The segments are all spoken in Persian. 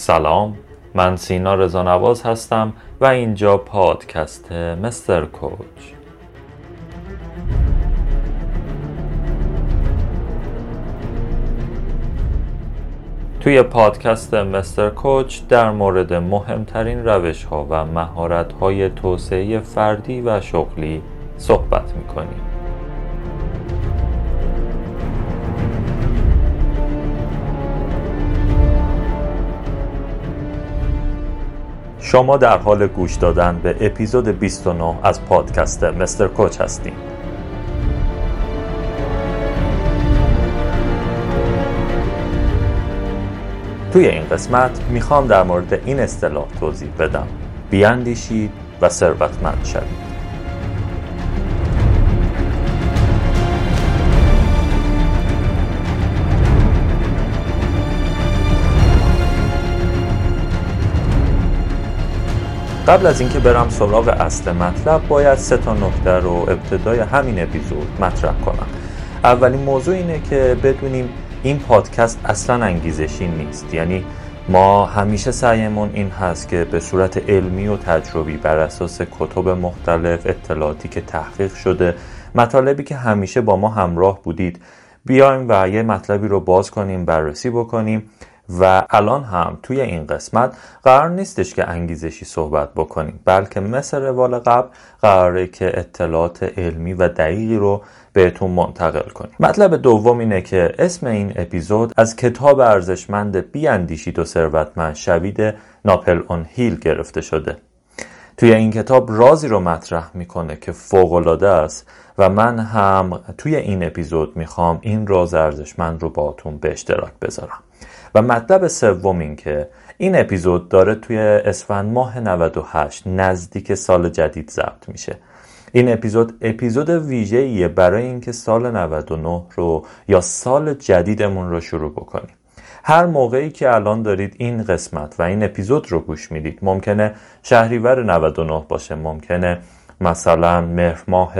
سلام، من سینا رضانوآز هستم و اینجا پادکست مستر کوچ. توی پادکست مستر کوچ در مورد مهمترین روش‌ها و مهارت‌های توسعه فردی و شغلی صحبت می‌کنیم. شما در حال گوش دادن به اپیزود 29 از پادکست مستر کوچ هستیم. توی این قسمت میخوام در مورد این اصطلاح توضیح بدم: بیندیشید و ثروتمند شوید. قبل از اینکه برم سراغ اصل مطلب، باید 3 نکته رو ابتدای همین اپیزود مطرح کنم. اولین موضوع اینه که بدونیم این پادکست اصلا انگیزشی نیست. یعنی ما همیشه سعیمون این هست که به صورت علمی و تجربی بر اساس کتب مختلف، اطلاعاتی که تحقیق شده، مطالبی که همیشه با ما همراه بودید، بیایم و یه مطلبی رو باز کنیم، بررسی بکنیم. و الان هم توی این قسمت قرار نیستش که انگیزشی صحبت بکنیم، بلکه مثل روال قبل قراره که اطلاعات علمی و دقیقی رو بهتون منتقل کنیم. مطلب دوم اینه که اسم این اپیزود از کتاب ارزشمند بیندیشید و ثروتمند شوید ناپلئون هیل گرفته شده. توی این کتاب رازی رو مطرح میکنه که فوق‌العاده است و من هم توی این اپیزود میخوام این راز ارزشمند رو باهاتون به اشتراک بذارم. و مطلب سوم این که این اپیزود داره توی اسفند ماه 98 نزدیک سال جدید ضبط میشه. این اپیزود ویژه‌ایه برای اینکه سال 99 رو یا سال جدیدمون رو شروع بکنیم. هر موقعی که الان دارید این قسمت و این اپیزود رو گوش میدید، ممکنه شهریور 99 باشه، ممکنه مثلا مهر ماه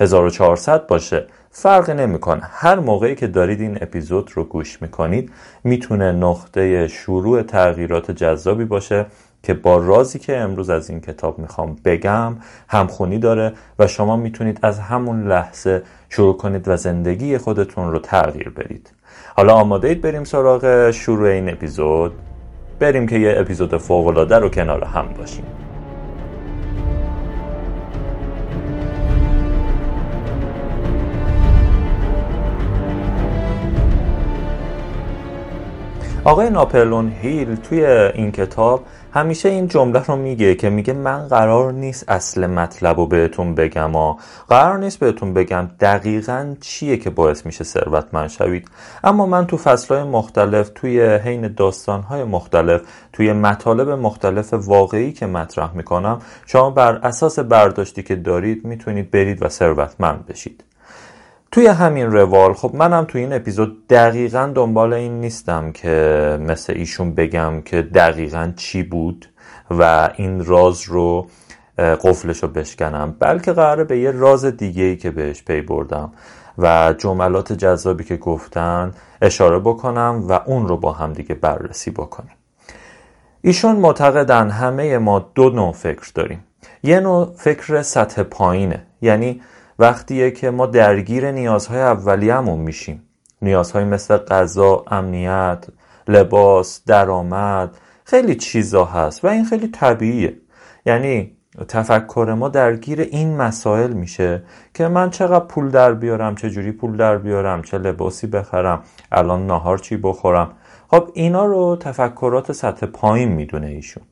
1400 باشه، فرق نمیکنه. هر موقعی که دارید این اپیزود رو گوش میکنید، میتونه نقطه شروع تغییرات جذابی باشه که با رازی که امروز از این کتاب میخوام بگم همخونی داره و شما میتونید از همون لحظه شروع کنید و زندگی خودتون رو تغییر بدید. حالا آماده اید بریم سراغ شروع این اپیزود؟ بریم که یه اپیزود فوق‌العاده رو کنار هم باشیم. آقای ناپلئون هیل توی این کتاب همیشه این جمله رو میگه که میگه من قرار نیست اصل مطلب رو بهتون بگم، قرار نیست بهتون بگم دقیقاً چیه که باعث میشه ثروتمند شوید، اما من تو فصلهای مختلف، توی حین داستانهای مختلف، توی مطالب مختلف واقعی که مطرح میکنم، شما بر اساس برداشتی که دارید میتونید برید و ثروتمند بشید. توی همین روال خب منم توی این اپیزود دقیقاً دنبال این نیستم که مثل ایشون بگم که دقیقاً چی بود و این راز رو قفلش رو بشکنم، بلکه قراره به یه راز دیگه‌ای که بهش پی بردم و جملات جذابی که گفتن اشاره بکنم و اون رو با هم دیگه بررسی بکنیم. ایشون معتقدن همه ما 2 نوع فکر داریم. یه نوع فکر سطح پایینه، یعنی وقتیه که ما درگیر نیازهای اولیه‌مون میشیم، نیازهای مثل غذا، امنیت، لباس، درآمد، خیلی چیزا هست و این خیلی طبیعیه. یعنی تفکر ما درگیر این مسائل میشه که من چقدر پول در بیارم، چه جوری پول در بیارم، چه لباسی بخرم، الان ناهار چی بخورم. خب اینا رو تفکرات سطح پایین میدونه ایشون.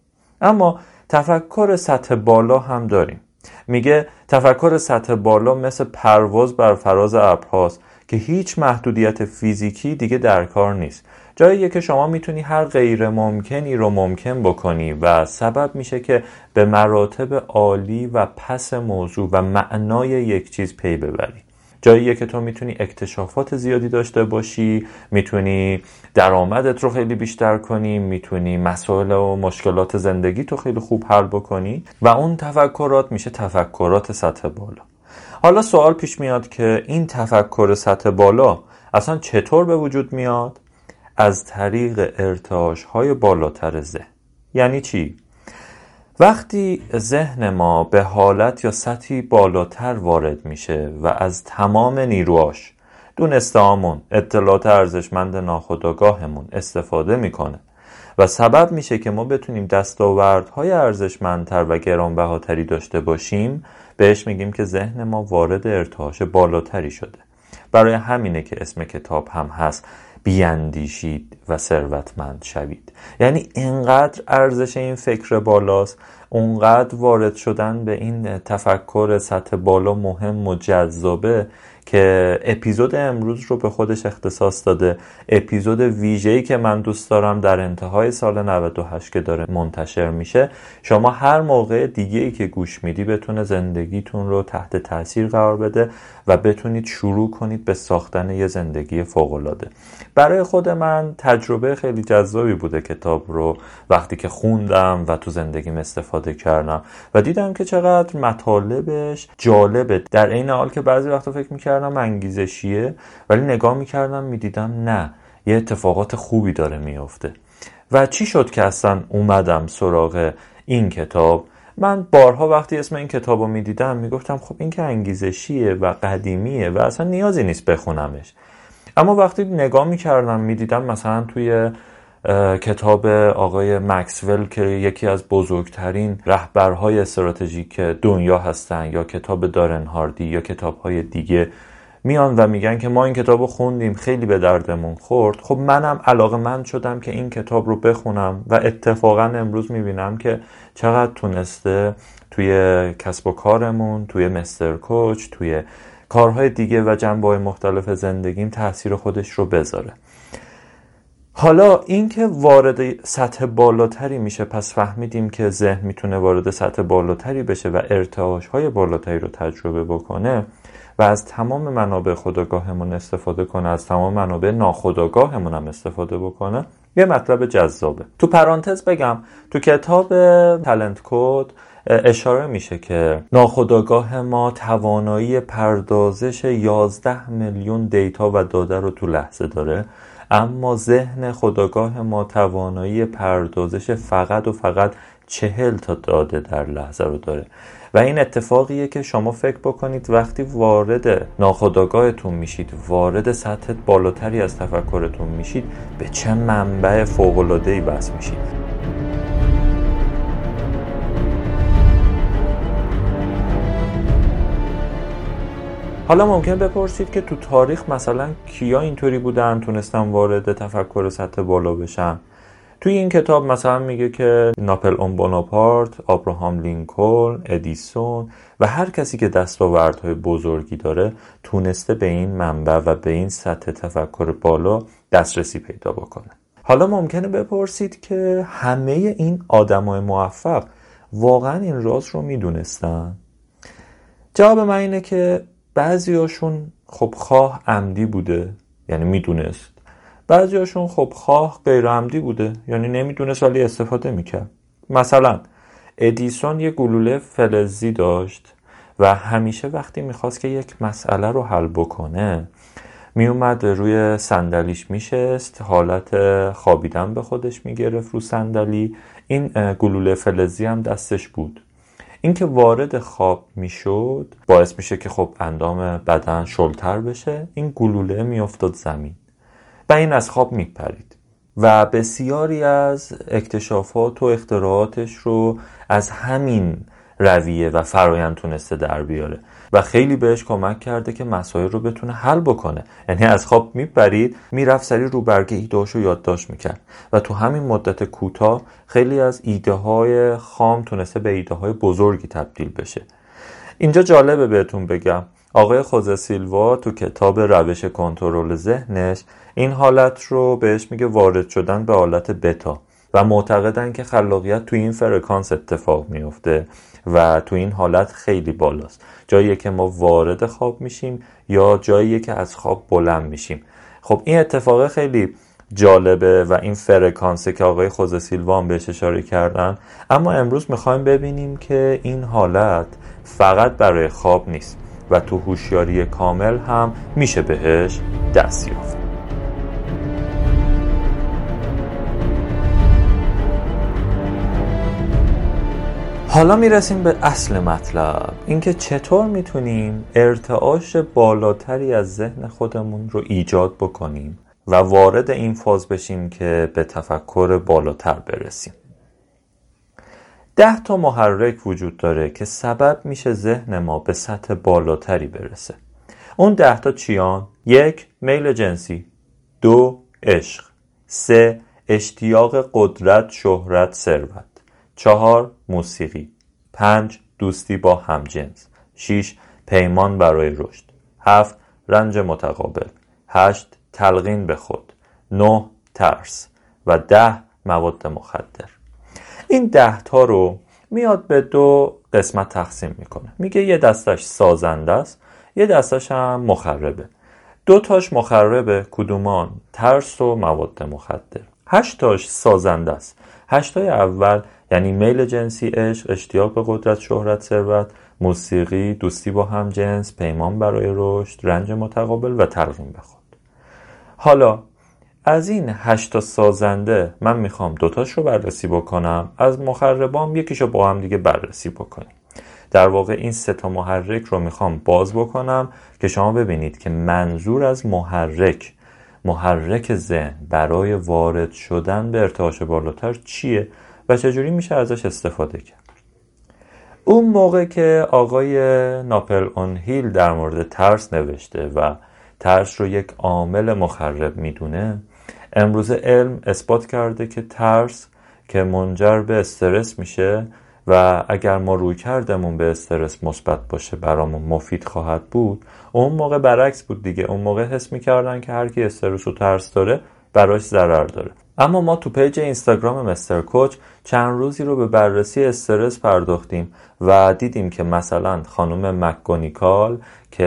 اما تفکر سطح بالا هم داریم. میگه تفکر سطح بالا مثل پرواز بر فراز ابرهاست که هیچ محدودیت فیزیکی دیگه در کار نیست. جاییه که شما میتونی هر غیر ممکنی رو ممکن بکنی و سبب میشه که به مراتب عالی و پس موضوع و معنای یک چیز پی ببری. جاییه که تو میتونی اکتشافات زیادی داشته باشی، میتونی درآمدت رو خیلی بیشتر کنی، میتونی مسائل و مشکلات زندگی تو خیلی خوب حل بکنی و اون تفکرات میشه تفکرات سطح بالا. حالا سوال پیش میاد که این تفکر سطح بالا اصلا چطور به وجود میاد؟ از طریق ارتعاش‌های بالاتر ذهن. یعنی چی؟ وقتی ذهن ما به حالت یا سطحی بالاتر وارد میشه و از تمام نیروهاش، دونسته‌هامون، اطلاعات ارزشمند ناخودآگاهمون استفاده میکنه و سبب میشه که ما بتونیم دستاوردهای ارزشمندتر و گرانبهاتری داشته باشیم، بهش میگیم که ذهن ما وارد ارتعاش بالاتری شده. برای همینه که اسم کتاب هم هست بیندیشید و ثروتمند شوید. یعنی اینقدر ارزش این فکر بالاست، اونقدر وارد شدن به این تفکر سطح بالا مهم و جذابه که اپیزود امروز رو به خودش اختصاص داده. اپیزود ویژه‌ای که من دوست دارم در انتهای سال 98 که داره منتشر میشه، شما هر موقع دیگه‌ای که گوش میدی بتونه زندگیتون رو تحت تاثیر قرار بده و بتونید شروع کنید به ساختن یه زندگی فوق‌العاده. برای خود من تجربه خیلی جذابی بوده کتاب رو وقتی که خوندم و تو زندگیم استفاده کردم و دیدم که چقدر مطالبش جالبه، در عین حال که بعضی وقتا فکر می‌کردم انگیزشیه، ولی نگاه می‌کردم می‌دیدم نه، یه اتفاقات خوبی داره می‌افته. و چی شد که اصلا اومدم سراغ این کتاب؟ من بارها وقتی اسم این کتاب رو می‌دیدم می‌گفتم خب این که انگیزشیه و قدیمیه و اصلا نیازی نیست بخونمش. اما وقتی نگاه می‌کردم می‌دیدم مثلا توی کتاب آقای مکسول که یکی از بزرگترین رهبرهای استراتژیک دنیا هستن، یا کتاب دارن هاردی یا کتاب‌های دیگه، میان و میگن که ما این کتابو خوندیم خیلی به دردمون خورد. خب منم علاقه‌مند شدم که این کتاب رو بخونم و اتفاقا امروز میبینم که چقدر تونسته توی کسب و کارمون، توی مستر کوچ، توی کارهای دیگه و جنبه‌های مختلف زندگیم تاثیر خودش رو بذاره. حالا این که وارد سطح بالاتری میشه، پس فهمیدیم که ذهن میتونه وارد سطح بالاتری بشه و ارتعاش‌های بالاتری رو تجربه بکنه و از تمام منابع خودآگاهمون استفاده کنه، از تمام منابع ناخودآگاهمون هم استفاده بکنه. یه مطلب جذابه تو پرانتز بگم، تو کتاب تلنت کود اشاره میشه که ناخودآگاه ما توانایی پردازش 11 میلیون دیتا و داده رو تو لحظه داره، اما ذهن خودآگاه ما توانایی پردازش فقط و فقط 40 تا داده در لحظه رو داره. و این اتفاقیه که شما فکر بکنید وقتی وارد ناخودآگاهتون میشید، وارد سطح بالاتری از تفکرتون میشید، به چه منبع فوق‌العاده‌ای وصل میشید. حالا ممکنه بپرسید که تو تاریخ مثلا کیا اینطوری بودن تونستن وارد تفکر سطح بالا بشن؟ توی این کتاب مثلا میگه که ناپلئون بوناپارت، ابراهام لینکلن، ادیسون و هر کسی که دستاوردهای بزرگی داره تونسته به این منبع و به این سطح تفکر بالا دسترسی پیدا بکنه. حالا ممکنه بپرسید که همه این آدمای موفق واقعا این راز رو میدونستن؟ جواب من اینه که بعضیاشون خب خواه عمدی بوده، یعنی میدونست، بعضیاشون خب خواه غیر عمدی بوده، یعنی نمیدونست ولی استفاده میکرد. مثلا ادیسون یه گلوله فلزی داشت و همیشه وقتی میخواست که یک مسئله رو حل بکنه میومد روی صندلیش میشست، حالت خوابیدن به خودش میگرفت رو صندلی، این گلوله فلزی هم دستش بود. اینکه وارد خواب میشد باعث میشه که خب اندام بدن شلتر بشه، این گلوله میافتاد زمین و این از خواب میپرید و بسیاری از اکتشافات و اختراعاتش رو از همین رویه و فرایند تونسته در بیاره و خیلی بهش کمک کرده که مسائل رو بتونه حل بکنه. یعنی از خواب میپرید، میرفت سری رو برگه ایده‌هاشو یادداشت میکرد و تو همین مدت کوتاه خیلی از ایده‌های خام تونسته به ایده‌های بزرگی تبدیل بشه. اینجا جالبه بهتون بگم، آقای خوزه سیلوا تو کتاب روش کنترل ذهنش این حالت رو بهش میگه وارد شدن به حالت بتا و معتقدن که خلاقیت تو این فرکانس اتفاق میفته و تو این حالت خیلی بالاست، جاییه که ما وارد خواب میشیم یا جاییه که از خواب بلند میشیم. خب این اتفاق خیلی جالبه و این فرکانسه که آقای خوزه سیلوا بهش اشاره کردن. اما امروز میخوایم ببینیم که این حالت فقط برای خواب نیست و تو هوشیاری کامل هم میشه بهش دست یافت. حالا میرسیم به اصل مطلب، اینکه چطور میتونیم ارتعاش بالاتری از ذهن خودمون رو ایجاد بکنیم و وارد این فاز بشیم که به تفکر بالاتر برسیم. 10 تا محرک وجود داره که سبب میشه ذهن ما به سطح بالاتری برسه. اون 10 تا چیان؟ 1. میل جنسی، 2. عشق، 3. اشتیاق قدرت، شهرت، ثروت، 4. موسیقی، 5. دوستی با همجنس، 6. پیمان برای رشد، 7. رنج متقابل، 8. تلقین به خود، 9. ترس و 10. مواد مخدر. این 10 تا رو میاد به 2 قسمت تقسیم میکنه. میگه یه دستش سازنده است، یه دستش هم مخربه. 2 تاش مخربه، کدومان؟ ترس و مواد مخدر. 8 تاش سازنده است. 8 تای اول یعنی میل جنسی، عشق، اشتیاق به قدرت، شهرت، ثروت، موسیقی، دوستی با هم جنس، پیمان برای رشد، رنج متقابل و تلقین به خود. حالا از این 8 تا سازنده من میخوام 2 تاش رو بررسی بکنم، از مخربام یکیش رو با هم دیگه بررسی بکنیم. در واقع این 3 تا محرک رو میخوام باز بکنم که شما ببینید که منظور از محرک ذهن برای وارد شدن به ارتعاش بالاتر چیه و چجوری میشه ازش استفاده کرد. اون موقع که آقای ناپلئون هیل در مورد ترس نوشته و ترس رو یک عامل مخرب میدونه، امروز علم اثبات کرده که ترس که منجر به استرس میشه و اگر ما روی کردمون به استرس مثبت باشه برامون مفید خواهد بود. اون موقع برعکس بود دیگه، اون موقع حس میکردن که هر کی استرس و ترس داره براش ضرر داره. اما ما تو پیج اینستاگرام مستر کوچ چند روزی رو به بررسی استرس پرداختیم و دیدیم که مثلا خانم مکگونیکال که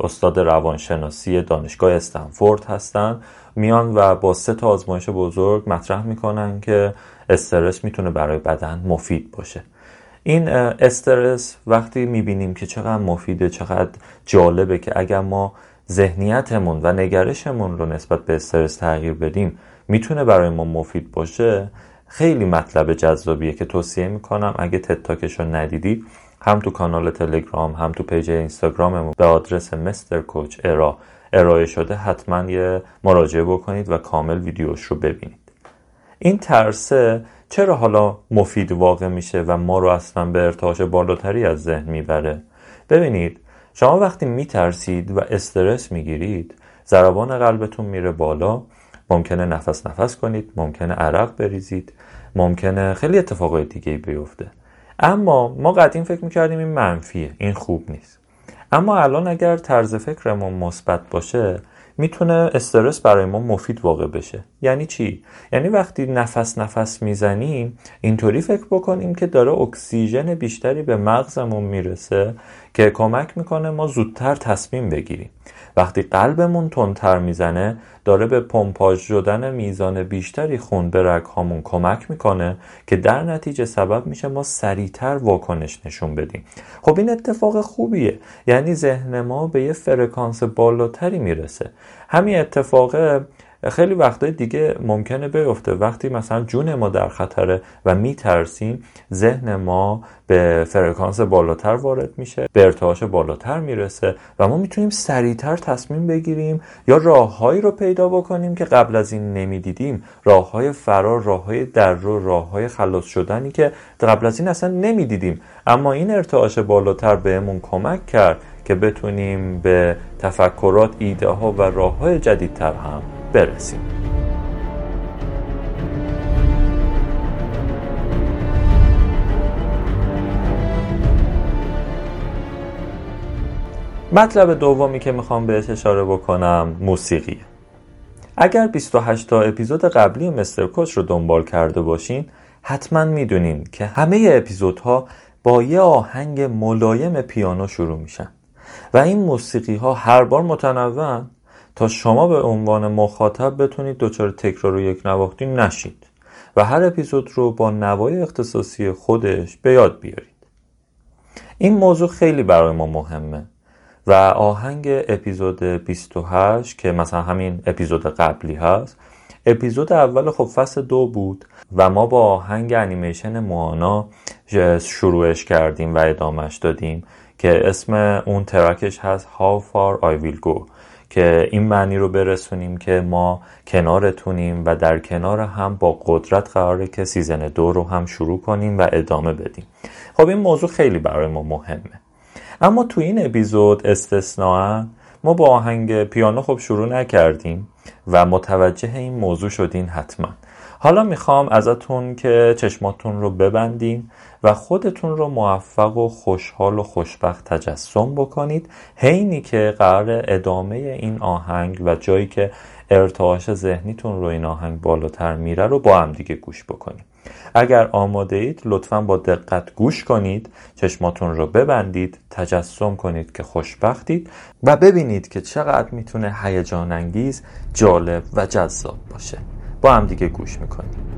استاد روانشناسی دانشگاه استنفورد هستن، میان و با 3 تا آزمایش بزرگ مطرح میکنن که استرس میتونه برای بدن مفید باشه. این استرس وقتی میبینیم که چقدر مفیده، چقدر جالبه که اگر ما ذهنیتمون و نگرشمون رو نسبت به استرس تغییر بدیم میتونه برای ما مفید باشه. خیلی مطلب جذابیه که توصیه میکنم اگه تدتاکش رو ندیدی، هم تو کانال تلگرام هم تو پیج اینستاگراممون به آدرس مستر کوچ ارائه شده حتما یه مراجعه بکنید و کامل ویدیوش رو ببینید. این ترسه چرا حالا مفید واقع میشه و ما رو اصلا به ارتعاش بالاتری از ذهن میبره؟ ببینید، شما وقتی میترسید و استرس میگیرید، ضربان قلبتون میره بالا، ممکنه نفس کنید، ممکنه عرق بریزید، ممکنه خیلی اتفاقای دیگه بیفته. اما ما قدیم فکر میکردیم این منفیه، این خوب نیست. اما الان اگر طرز فکرمون مثبت باشه میتونه استرس برای ما مفید واقع بشه. یعنی چی؟ یعنی وقتی نفس میزنیم اینطوری فکر بکنیم که داره اکسیژن بیشتری به مغزمون میرسه که کمک میکنه ما زودتر تصمیم بگیریم. وقتی قلبمون تندتر میزنه داره به پمپاژ شدن میزان بیشتری خون به رگهامون کمک میکنه که در نتیجه سبب میشه ما سریعتر واکنش نشون بدیم. خب این اتفاق خوبیه، یعنی ذهن ما به یه فرکانس بالاتری میرسه. همین اتفاقه خیلی وقتای دیگه ممکنه بیفته. وقتی مثلا جون ما در خطره و میترسیم، ذهن ما به فرکانس بالاتر وارد میشه، به ارتعاش بالاتر میرسه و ما میتونیم سریعتر تصمیم بگیریم یا راههایی رو پیدا بکنیم که قبل از این نمیدیدیم، راههای فرار، راههای دررو، راههای خلاص شدنی که قبل از این اصلا نمیدیدیم. اما این ارتعاش بالاتر بهمون کمک کرد که بتونیم به تفکرات، ایده ها و راههای جدیدتر هم برسیم. مطلب دومی که میخوام بهش اشاره بکنم موسیقیه. اگر 28 تا اپیزود قبلی مستر کوچ رو دنبال کرده باشین حتما میدونین که همه اپیزودها با یه آهنگ ملایم پیانو شروع میشن و این موسیقی ها هر بار متنوعن تا شما به عنوان مخاطب بتونید دچار تکرار و یک نواختی نشید و هر اپیزود رو با نوای اختصاصی خودش به یاد بیارید. این موضوع خیلی برای ما مهمه و آهنگ اپیزود 28 که مثلا همین اپیزود قبلی هست، اپیزود اول خب فصل 2 بود و ما با آهنگ انیمیشن موانا شروعش کردیم و ادامهش دادیم که اسم اون ترکش هست How Far I Will Go که این معنی رو برسونیم که ما کنارتونیم و در کنار هم با قدرت قراره که سیزن 2 رو هم شروع کنیم و ادامه بدیم. خب این موضوع خیلی برای ما مهمه. اما تو این اپیزود استثناء ما با آهنگ پیانو خب شروع نکردیم و متوجه این موضوع شدین حتما. حالا میخوام ازتون که چشماتون رو ببندین و خودتون رو موفق و خوشحال و خوشبخت تجسم بکنید حینی که قرار ادامه این آهنگ و جایی که ارتعاش ذهنیتون رو این آهنگ بالاتر میره رو با هم دیگه گوش بکنید. اگر آماده اید لطفاً با دقت گوش کنید، چشماتون رو ببندید، تجسم کنید که خوشبختید و ببینید که چقدر میتونه هیجان انگیز، جالب و جذاب باشه. با هم دیگه گوش میکنید.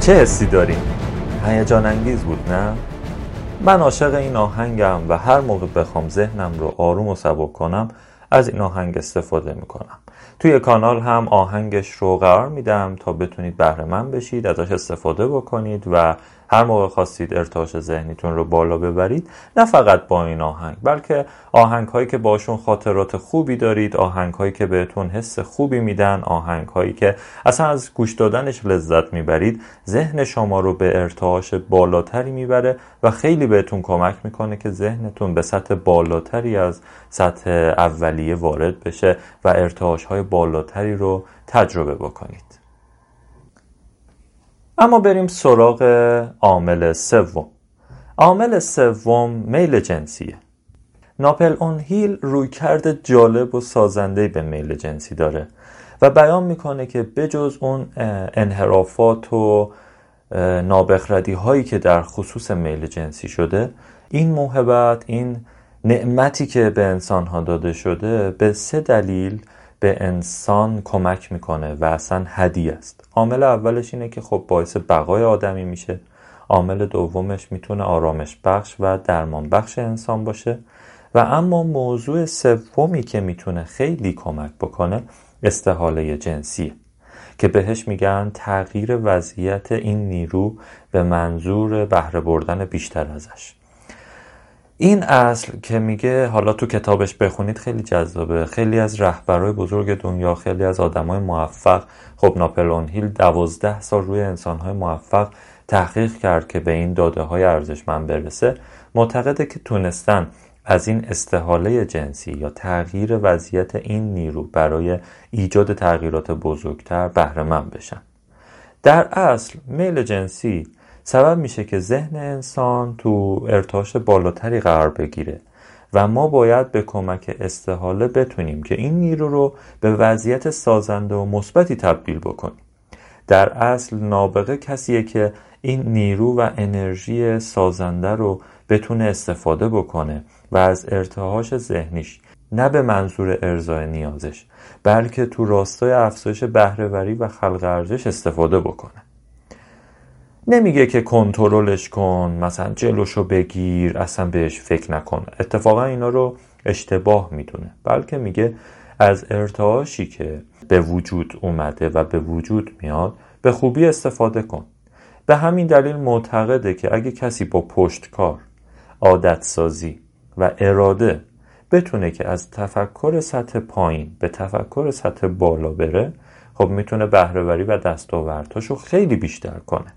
چه حسی داریم؟ هیجان انگیز بود نه؟ من عاشق این آهنگم و هر موقع بخوام ذهنم رو آروم و سبک کنم از این آهنگ استفاده میکنم. توی کانال هم آهنگش رو قرار میدم تا بتونید بهره مند بشید، ازش استفاده بکنید و هر موقع خواستید ارتعاش ذهنیتون رو بالا ببرید، نه فقط با این آهنگ بلکه آهنگ هایی که باشون خاطرات خوبی دارید، آهنگ هایی که بهتون حس خوبی میدن، آهنگ هایی که اصلا از گوش دادنش لذت میبرید، ذهن شما رو به ارتعاش بالاتری میبره و خیلی بهتون کمک میکنه که ذهنتون به سطح بالاتری از سطح اولیه وارد بشه و ارتعاش های بالاتری رو تجربه بکنید. اما بریم سراغ عامل سوم. عامل سوم میل جنسیه. ناپلئون هیل رویکرد جالب و سازنده‌ای به میل جنسی داره و بیان میکنه که بجز اون انحرافات و نابخردی هایی که در خصوص میل جنسی شده، این موهبت، این نعمتی که به انسان ها داده شده به سه دلیل به انسان کمک میکنه و اصلا هدیه است. عامل اولش اینه که خب باعث بقای آدمی میشه. عامل دومش میتونه آرامش بخش و درمان بخش انسان باشه و اما موضوع سومی که میتونه خیلی کمک بکنه استحاله جنسیه که بهش میگن تغییر وضعیت این نیرو به منظور بهره بردن بیشتر ازش. این اصل که میگه حالا تو کتابش بخونید خیلی جذابه. خیلی از رهبرای بزرگ دنیا، خیلی از آدمای موفق، خب ناپلئون هیل 12 سال روی انسانهای موفق تحقیق کرد که به این داده های ارزشمند برسه، معتقده که تونستن از این استحاله جنسی یا تغییر وضعیت این نیرو برای ایجاد تغییرات بزرگتر بهره مند بشن. در اصل میل جنسی سبب میشه که ذهن انسان تو ارتعاش بالاتری قرار بگیره و ما باید به کمک استحاله بتونیم که این نیرو رو به وضعیت سازنده و مثبتی تبدیل بکنیم. در اصل نابغه کسیه که این نیرو و انرژی سازنده رو بتونه استفاده بکنه و از ارتعاش ذهنیش، نه به منظور ارضای نیازش، بلکه تو راستای افزایش بهره‌وری و خلق ارزش استفاده بکنه. نمیگه که کنترلش کن، مثلا جلوشو بگیر، اصلا بهش فکر نکن. اتفاقا اینا رو اشتباه میدونه، بلکه میگه از ارتعاشی که به وجود اومده و به وجود میاد به خوبی استفاده کن. به همین دلیل معتقده که اگه کسی با پشتکار، عادتسازی و اراده بتونه که از تفکر سطح پایین به تفکر سطح بالا بره، خب میتونه بهره‌وری و دستاوردهاشو خیلی بیشتر کنه.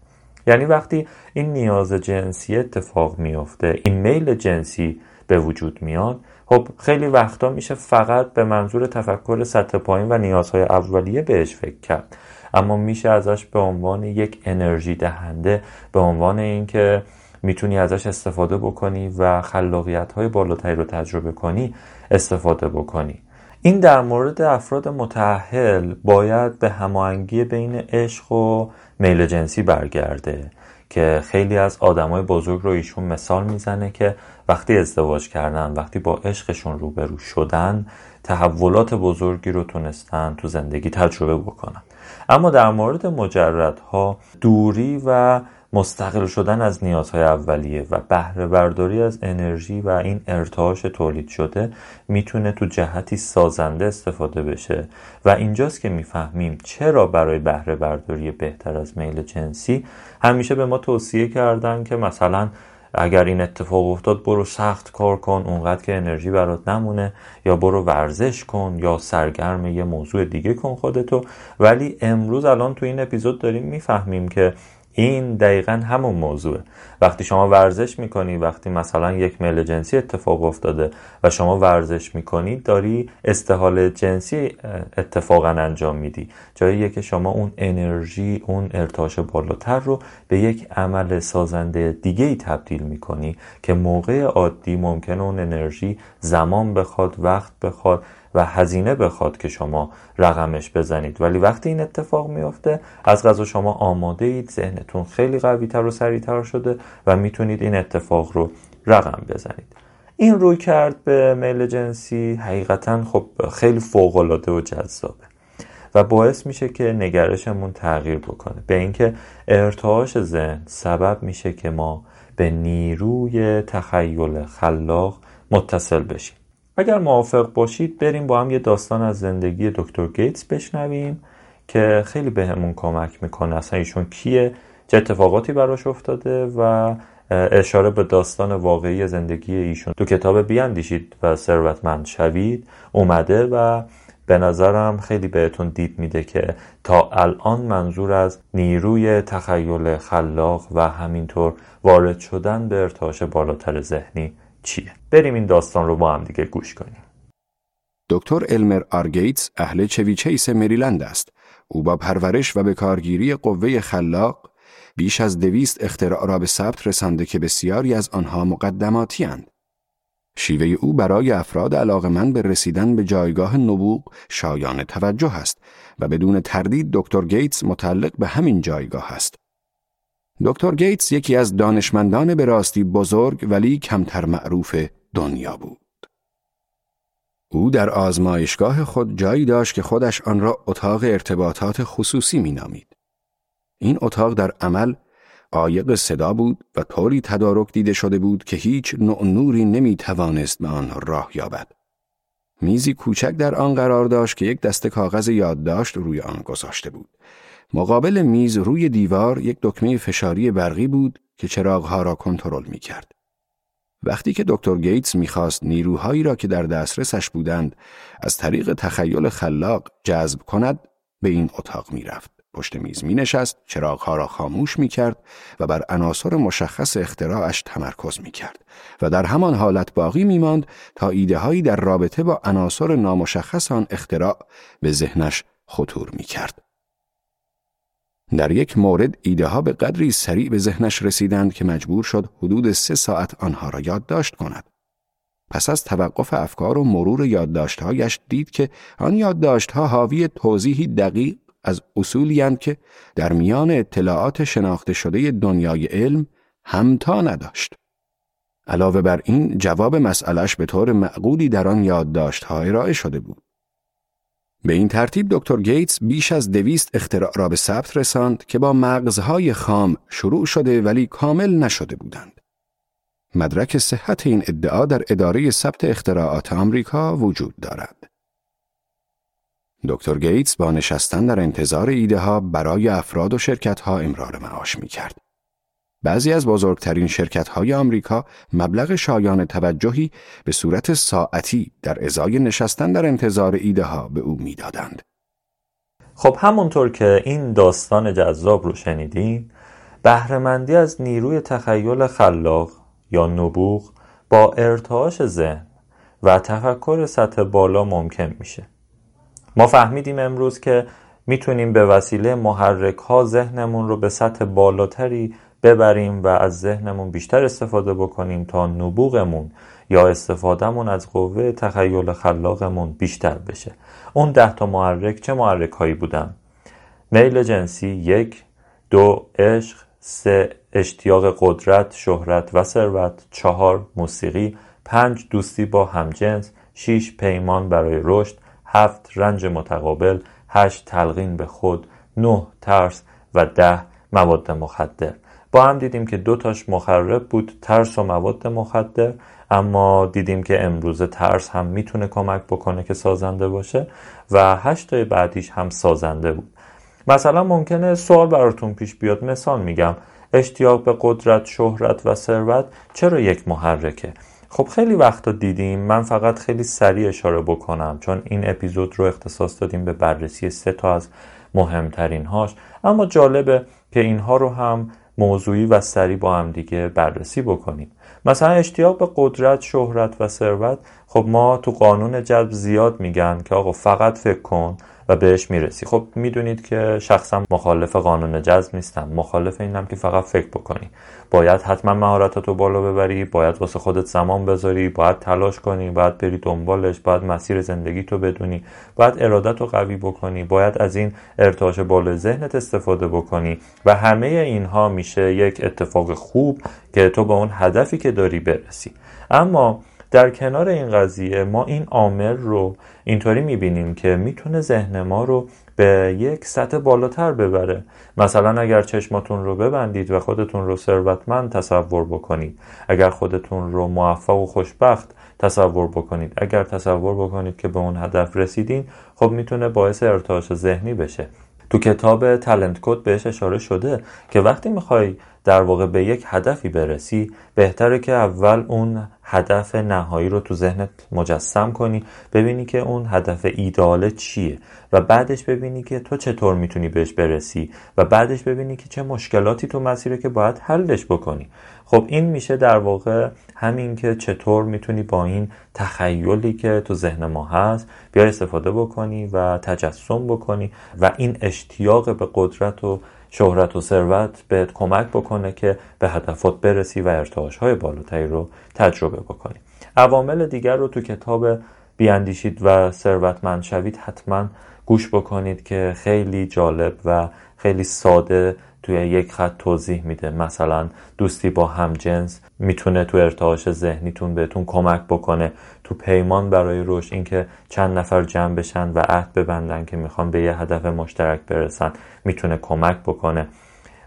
یعنی وقتی این نیاز جنسی اتفاق میفته، این میل جنسی به وجود میاد، خب خیلی وقتا میشه فقط به منظور تفکر سطح پایین و نیازهای اولیه بهش فکر کرد، اما میشه ازش به عنوان یک انرژی دهنده، به عنوان اینکه میتونی ازش استفاده بکنی و خلاقیت‌های بالاتری رو تجربه کنی استفاده بکنی. این در مورد افراد متأهل باید به هماهنگی بین عشق و میل جنسی برگرده که خیلی از آدمای بزرگ رو ایشون مثال میزنه که وقتی ازدواج کردن، وقتی با عشقشون روبرو شدن، تحولات بزرگی رو تونستن تو زندگی تجربه بکنن. اما در مورد مجردها، دوری و مستقل شدن از نیازهای اولیه و بهره برداری از انرژی و این ارتعاش تولید شده میتونه تو جهتی سازنده استفاده بشه و اینجاست که میفهمیم چرا برای بهره برداری بهتر از میل جنسی همیشه به ما توصیه کردن که مثلا اگر این اتفاق افتاد برو سخت کار کن اونقدر که انرژی برات نمونه، یا برو ورزش کن، یا سرگرم یه موضوع دیگه کن خودتو. ولی امروز الان تو این اپیزود داریم میفهمیم که این دقیقاً همون موضوعه. وقتی شما ورزش میکنی، وقتی مثلا یک میل جنسی اتفاق افتاده و شما ورزش میکنی، داری استحال جنسی اتفاقاً انجام میدی، جاییه که شما اون انرژی، اون ارتعاش بالاتر رو به یک عمل سازنده دیگه‌ای تبدیل میکنی که موقع عادی ممکنه اون انرژی زمان بخواد، وقت بخواد و هزینه بخواد که شما رقمش بزنید، ولی وقتی این اتفاق میفته از قضا شما آماده اید، ذهنتون خیلی قوی تر و سریع تر شده و میتونید این اتفاق رو رقم بزنید. این روی کرد به میل جنسی حقیقتا خب خیلی فوق‌العاده و جذابه و باعث میشه که نگرشمون تغییر بکنه به اینکه ارتعاش ذهن سبب میشه که ما به نیروی تخیل خلاق متصل بشیم. اگر موافق باشید بریم با هم یه داستان از زندگی دکتر گیتز بشنویم که خیلی بهمون کمک میکنه اصلا ایشون کیه، چه اتفاقاتی براش افتاده و اشاره به داستان واقعی زندگی ایشون تو کتاب بیندیشید و ثروتمند شوید اومده و به نظرم خیلی بهتون دید میده که تا الان منظور از نیروی تخیل خلاق و همینطور وارد شدن به ارتعاش بالاتر ذهنی چیه. بریم این داستان رو با هم دیگه گوش کنیم. دکتر المر آر گیتز اهل چویچیس مریلند است. او با پرورش و به کارگیری قوه خلاق بیش از 200 اختراع را به ثبت رسانده که بسیاری از آنها مقدماتی اند. شیوه او برای افراد علاقه‌مند به رسیدن به جایگاه نبوغ شایان توجه است و بدون تردید دکتر گیتز متعلق به همین جایگاه است. دکتر گیتز یکی از دانشمندان به راستی بزرگ ولی کمتر معروف دنیا بود. او در آزمایشگاه خود جایی داشت که خودش آن را اتاق ارتباطات خصوصی مینامید. این اتاق در عمل عایق صدا بود و طوری تدارک دیده شده بود که هیچ نوع نوری نمیتوانست به آن راه یابد. میزی کوچک در آن قرار داشت که یک دسته کاغذ یادداشت روی آن گذاشته بود. مقابل میز روی دیوار یک دکمه فشاری برقی بود که چراغ‌ها را کنترل می‌کرد. وقتی که دکتر گیتز می‌خواست نیروهایی را که در دسترسش بودند از طریق تخیل خلاق جذب کند، به این اتاق می‌رفت. پشت میز می‌نشست، چراغ‌ها را خاموش می‌کرد و بر عناصر مشخص اختراعش تمرکز می‌کرد و در همان حالت باقی می‌ماند تا ایده‌هایی در رابطه با عناصر نامشخص آن اختراع به ذهنش خطور می‌کرد. در یک مورد ایده‌ها به قدری سریع به ذهنش رسیدند که مجبور شد حدود 3 ساعت آنها را یادداشت کند. پس از توقف افکار و مرور یادداشت‌هایش دید که آن یادداشت‌ها حاوی توضیحی دقیق از اصولی هم که در میان اطلاعات شناخته شده دنیای علم همتا نداشت. علاوه بر این جواب مسئلهش به طور معقولی در آن یادداشت‌ها ارائه شده بود. به این ترتیب دکتر گیتز بیش از 200 اختراع را به ثبت رساند که با مغزهای خام شروع شده ولی کامل نشده بودند. مدرک صحت این ادعا در اداره ثبت اختراعات آمریکا وجود دارد. دکتر گیتز با نشستن در انتظار ایده ها برای افراد و شرکت ها امرار معاش می کرد. بعضی از بزرگترین شرکت های آمریکا مبلغ شایان توجهی به صورت ساعتی در ازای نشستن در انتظار ایده ها به او می دادند. خب همونطور که این داستان جذاب رو شنیدین، بهره‌مندی از نیروی تخیل خلاق یا نبوغ با ارتعاش ذهن و تفکر سطح بالا ممکن میشه. ما فهمیدیم امروز که میتونیم به وسیله محرک‌ها ذهنمون رو به سطح بالاتری ببریم و از ذهنمون بیشتر استفاده بکنیم تا نبوغمون یا استفادهمون از قوه تخیل خلاقمون بیشتر بشه. اون 10 تا محرک چه محرک‌هایی بودن؟ میل جنسی 1، 2 عشق، 3 اشتیاق قدرت، شهرت و ثروت، 4 موسیقی، 5 دوستی با همجنس، 6 پیمان برای رشد، 7 رنج متقابل، 8 تلقین به خود، 9 ترس و 10 مواد مخدر. با هم دیدیم که 2 تاش مخرب بود، ترس و مواد مخدر، اما دیدیم که امروز ترس هم میتونه کمک بکنه که سازنده باشه و 8 تای بعدیش هم سازنده بود. مثلا ممکنه سوال براتون پیش بیاد، مثال میگم اشتیاق به قدرت، شهرت و ثروت چرا یک محرکه؟ خب خیلی وقتا دیدیم، من فقط خیلی سریع اشاره بکنم چون این اپیزود رو اختصاص دادیم به بررسی 3 تا از مهمترین هاش، اما جالبه که اینها رو هم موضوعی و سریع با هم دیگه بررسی بکنیم. مثلا اشتیاق به قدرت، شهرت و ثروت، خب ما تو قانون جذب زیاد میگن که آقا فقط فکر کن و بهش میرسی. خب میدونید که شخصا مخالف قانون جذب نیستم، مخالف اینم که فقط فکر بکنی، باید حتما مهارتاتو بالا ببری، باید واسه خودت زمان بذاری، باید تلاش کنی، باید بری دنبالش، باید مسیر زندگیتو بدونی، باید ارادتو قوی بکنی، باید از این ارتعاش بالای ذهنت استفاده بکنی و همه اینها میشه یک اتفاق خوب که تو به اون هدفی که داری برسی. اما در کنار این قضیه ما این عامل رو اینطوری میبینیم که میتونه ذهن ما رو به یک سطح بالاتر ببره. مثلا اگر چشماتون رو ببندید و خودتون رو ثروتمند تصور بکنید، اگر خودتون رو موفق و خوشبخت تصور بکنید، اگر تصور بکنید که به اون هدف رسیدین، خب میتونه باعث ارتعاش ذهنی بشه. تو کتاب تلنت کود بهش اشاره شده که وقتی میخوای در واقع به یک هدفی برسی، بهتره که اول اون هدف نهایی رو تو ذهنت مجسم کنی، ببینی که اون هدف ایدئال چیه و بعدش ببینی که تو چطور میتونی بهش برسی و بعدش ببینی که چه مشکلاتی تو مسیره که باید حلش بکنی. خب این میشه در واقع همین که چطور میتونی با این تخیلی که تو ذهن ما هست بیای استفاده بکنی و تجسم بکنی و این اشتیاق به قدرت و شهرت و ثروت بهت کمک بکنه که به هدفات برسی و ارتعاش‌های بالاتری رو تجربه بکنی. عوامل دیگر رو تو کتاب بیندیشید و ثروتمند شوید حتما گوش بکنید که خیلی جالب و خیلی ساده توی یک خط توضیح میده. مثلا دوستی با همجنس میتونه تو ارتعاش ذهنیتون بهتون کمک بکنه، تو پیمان برای رشد اینکه چند نفر جمع بشن و عهد ببندن که میخوان به یه هدف مشترک برسن میتونه کمک بکنه.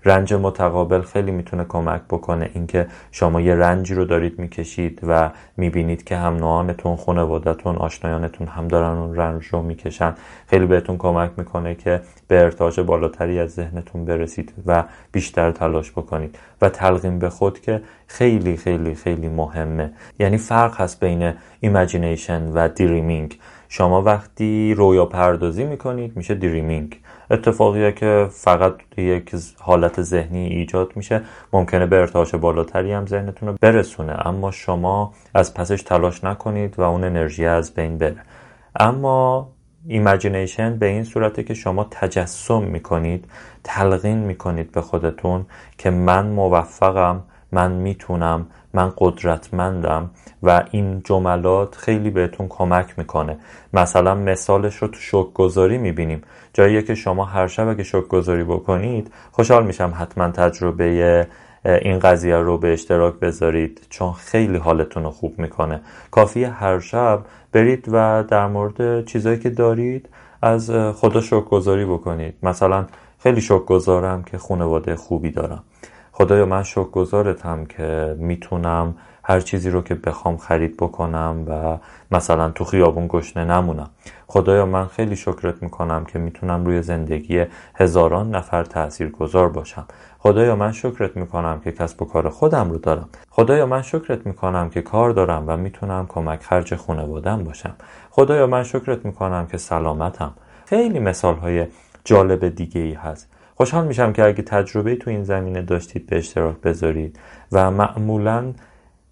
رنج متقابل خیلی میتونه کمک بکنه، اینکه شما یه رنجی رو دارید میکشید و میبینید که هم نوعانتون، خانواده‌تون، آشنایانتون هم دارن اون رنج رو میکشن، خیلی بهتون کمک میکنه که به ارتعاش بالاتری از ذهنتون برسید و بیشتر تلاش بکنید. و تلقین به خود که خیلی خیلی خیلی مهمه، یعنی فرق هست بین ایمیجینیشن و دریمینگ. شما وقتی رویا پردازی میکنید میشه دریمینگ، اتفاقیه که فقط یک حالت ذهنی ایجاد میشه، ممکنه به ارتعاش بالاتری هم ذهنتون رو برسونه اما شما از پسش تلاش نکنید و اون انرژی از بین بره. اما ایمیجینیشن به این صورته که شما تجسم میکنید، تلقین میکنید به خودتون که من موفقم، من میتونم، من قدرتمندم و این جملات خیلی بهتون کمک میکنه. مثلا مثالش رو تو شکرگزاری میبینیم، جاییه که شما هر شب اگه شکرگزاری بکنید، خوشحال میشم حتما تجربه این قضیه رو به اشتراک بذارید چون خیلی حالتون رو خوب میکنه. کافیه هر شب برید و در مورد چیزایی که دارید از خدا شکرگزاری بکنید. مثلا خیلی شکرگزارم که خانواده خوبی دارم. خدایا من شکرگزارتم که میتونم هر چیزی رو که بخوام خرید بکنم و مثلا تو خیابون گشنه نمونم. خدایا من خیلی شکرت میکنم که میتونم روی زندگی هزاران نفر تاثیرگذار باشم. خدایا من شکرت میکنم که کسب و کار خودم رو دارم. خدایا من شکرت میکنم که کار دارم و میتونم کمک خرج خانواده‌ام باشم. خدایا من شکرت میکنم که سلامتم. خیلی مثال‌های جالب دیگه‌ای هست. خوشحال میشم که اگه تجربه‌ای تو این زمینه داشتید به اشتراک بذارید. و معمولاً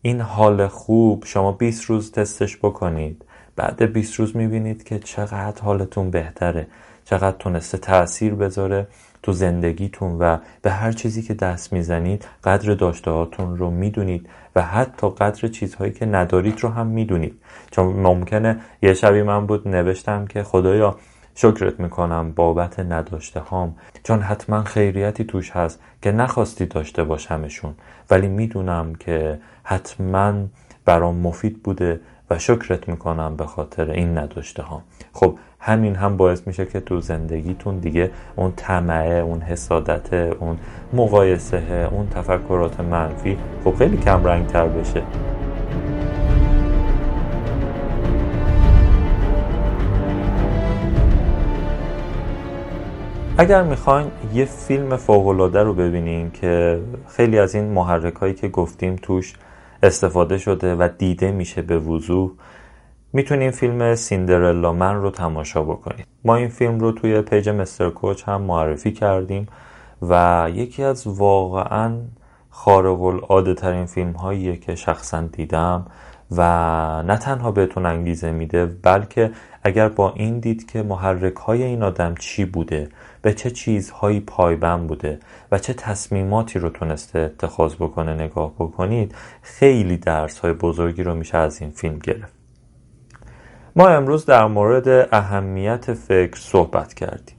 این حال خوب شما 20 روز تستش بکنید، بعد 20 روز میبینید که چقدر حالتون بهتره، چقدر تونسته تأثیر بذاره تو زندگیتون و به هر چیزی که دست میزنید قدر داشته هاتون رو میدونید و حتی قدر چیزهایی که ندارید رو هم میدونید. چون ممکنه یه شبی من بود نوشتم که خدایا شکرت میکنم بابت نداشته هام، چون حتما خیریتی توش هست که نخواستی داشته باشمشون، ولی میدونم که حتما برام مفید بوده و شکرت میکنم به خاطر این نداشته هام. خب همین هم باعث میشه که تو زندگیتون دیگه اون طمعه، اون حسادت، اون مقایسه، اون تفکرات منفی خب خیلی کم رنگ تر بشه. اگر میخواین یه فیلم فوق‌العاده رو ببینین که خیلی از این محرکایی که گفتیم توش استفاده شده و دیده میشه به وضوح، میتونین فیلم سیندرلا من رو تماشا بکنید. ما این فیلم رو توی پیج مستر کوچ هم معرفی کردیم و یکی از واقعاً خارق‌العاده ترین فیلم هاییه که شخصاً دیدم و نه تنها بهتون انگیزه میده، بلکه اگر با این دید که محرک های این آدم چی بوده، به چه چیزهایی پایبند بوده و چه تصمیماتی رو تونسته اتخاذ بکنه نگاه بکنید، خیلی درس های بزرگی رو میشه از این فیلم گرفت. ما امروز در مورد اهمیت فکر صحبت کردیم.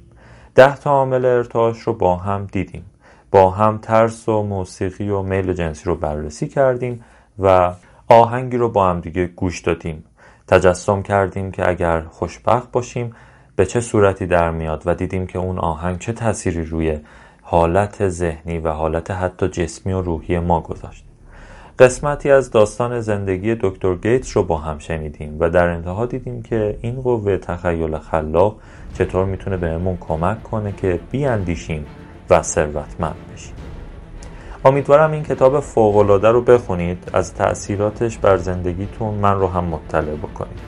10 عامل ارتعاش رو با هم دیدیم. با هم ترس و موسیقی و میل جنسی رو بررسی کردیم و آهنگی رو با هم دیگه گوش دادیم. تجسم کردیم که اگر خوشبخت باشیم به چه صورتی در میاد و دیدیم که اون آهنگ چه تأثیری روی حالت ذهنی و حالت حتی جسمی و روحی ما گذاشت. قسمتی از داستان زندگی دکتر گیتز رو با هم شنیدیم و در انتها دیدیم که این قوه تخیل خلاق چطور میتونه بهمون کمک کنه که بیاندیشیم و ثروتمند بشیم. امیدوارم این کتاب فوق‌العاده رو بخونید، از تأثیراتش بر زندگیتون من رو هم مطلع بکنید.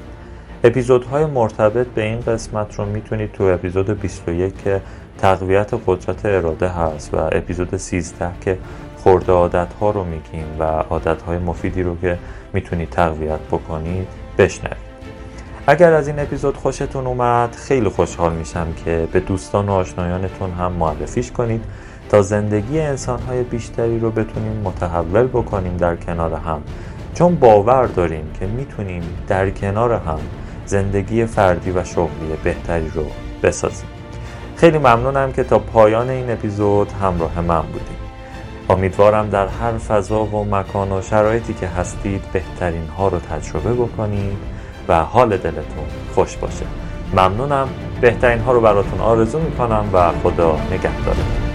اپیزودهای مرتبط به این قسمت رو میتونید تو اپیزود 21 که تقویت قدرت اراده هست و اپیزود 13 که خورده عادت‌ها رو میگیم و عادت‌های مفیدی رو که میتونید تقویت بکنید بشنوید. اگر از این اپیزود خوشتون اومد، خیلی خوشحال میشم که به دوستان و آشنایانتون هم معرفیش کنید تا زندگی انسان‌های بیشتری رو بتونیم متحول بکنیم در کنار هم، چون باور داریم که میتونیم در کنار هم زندگی فردی و شغلی بهتری رو بسازیم. خیلی ممنونم که تا پایان این اپیزود همراه من بودید. امیدوارم در هر فضا و مکان و شرایطی که هستید بهترین ها رو تجربه بکنید و حال دلتون خوش باشه. ممنونم، بهترین ها رو براتون آرزو میکنم و خدا نگهدارتون.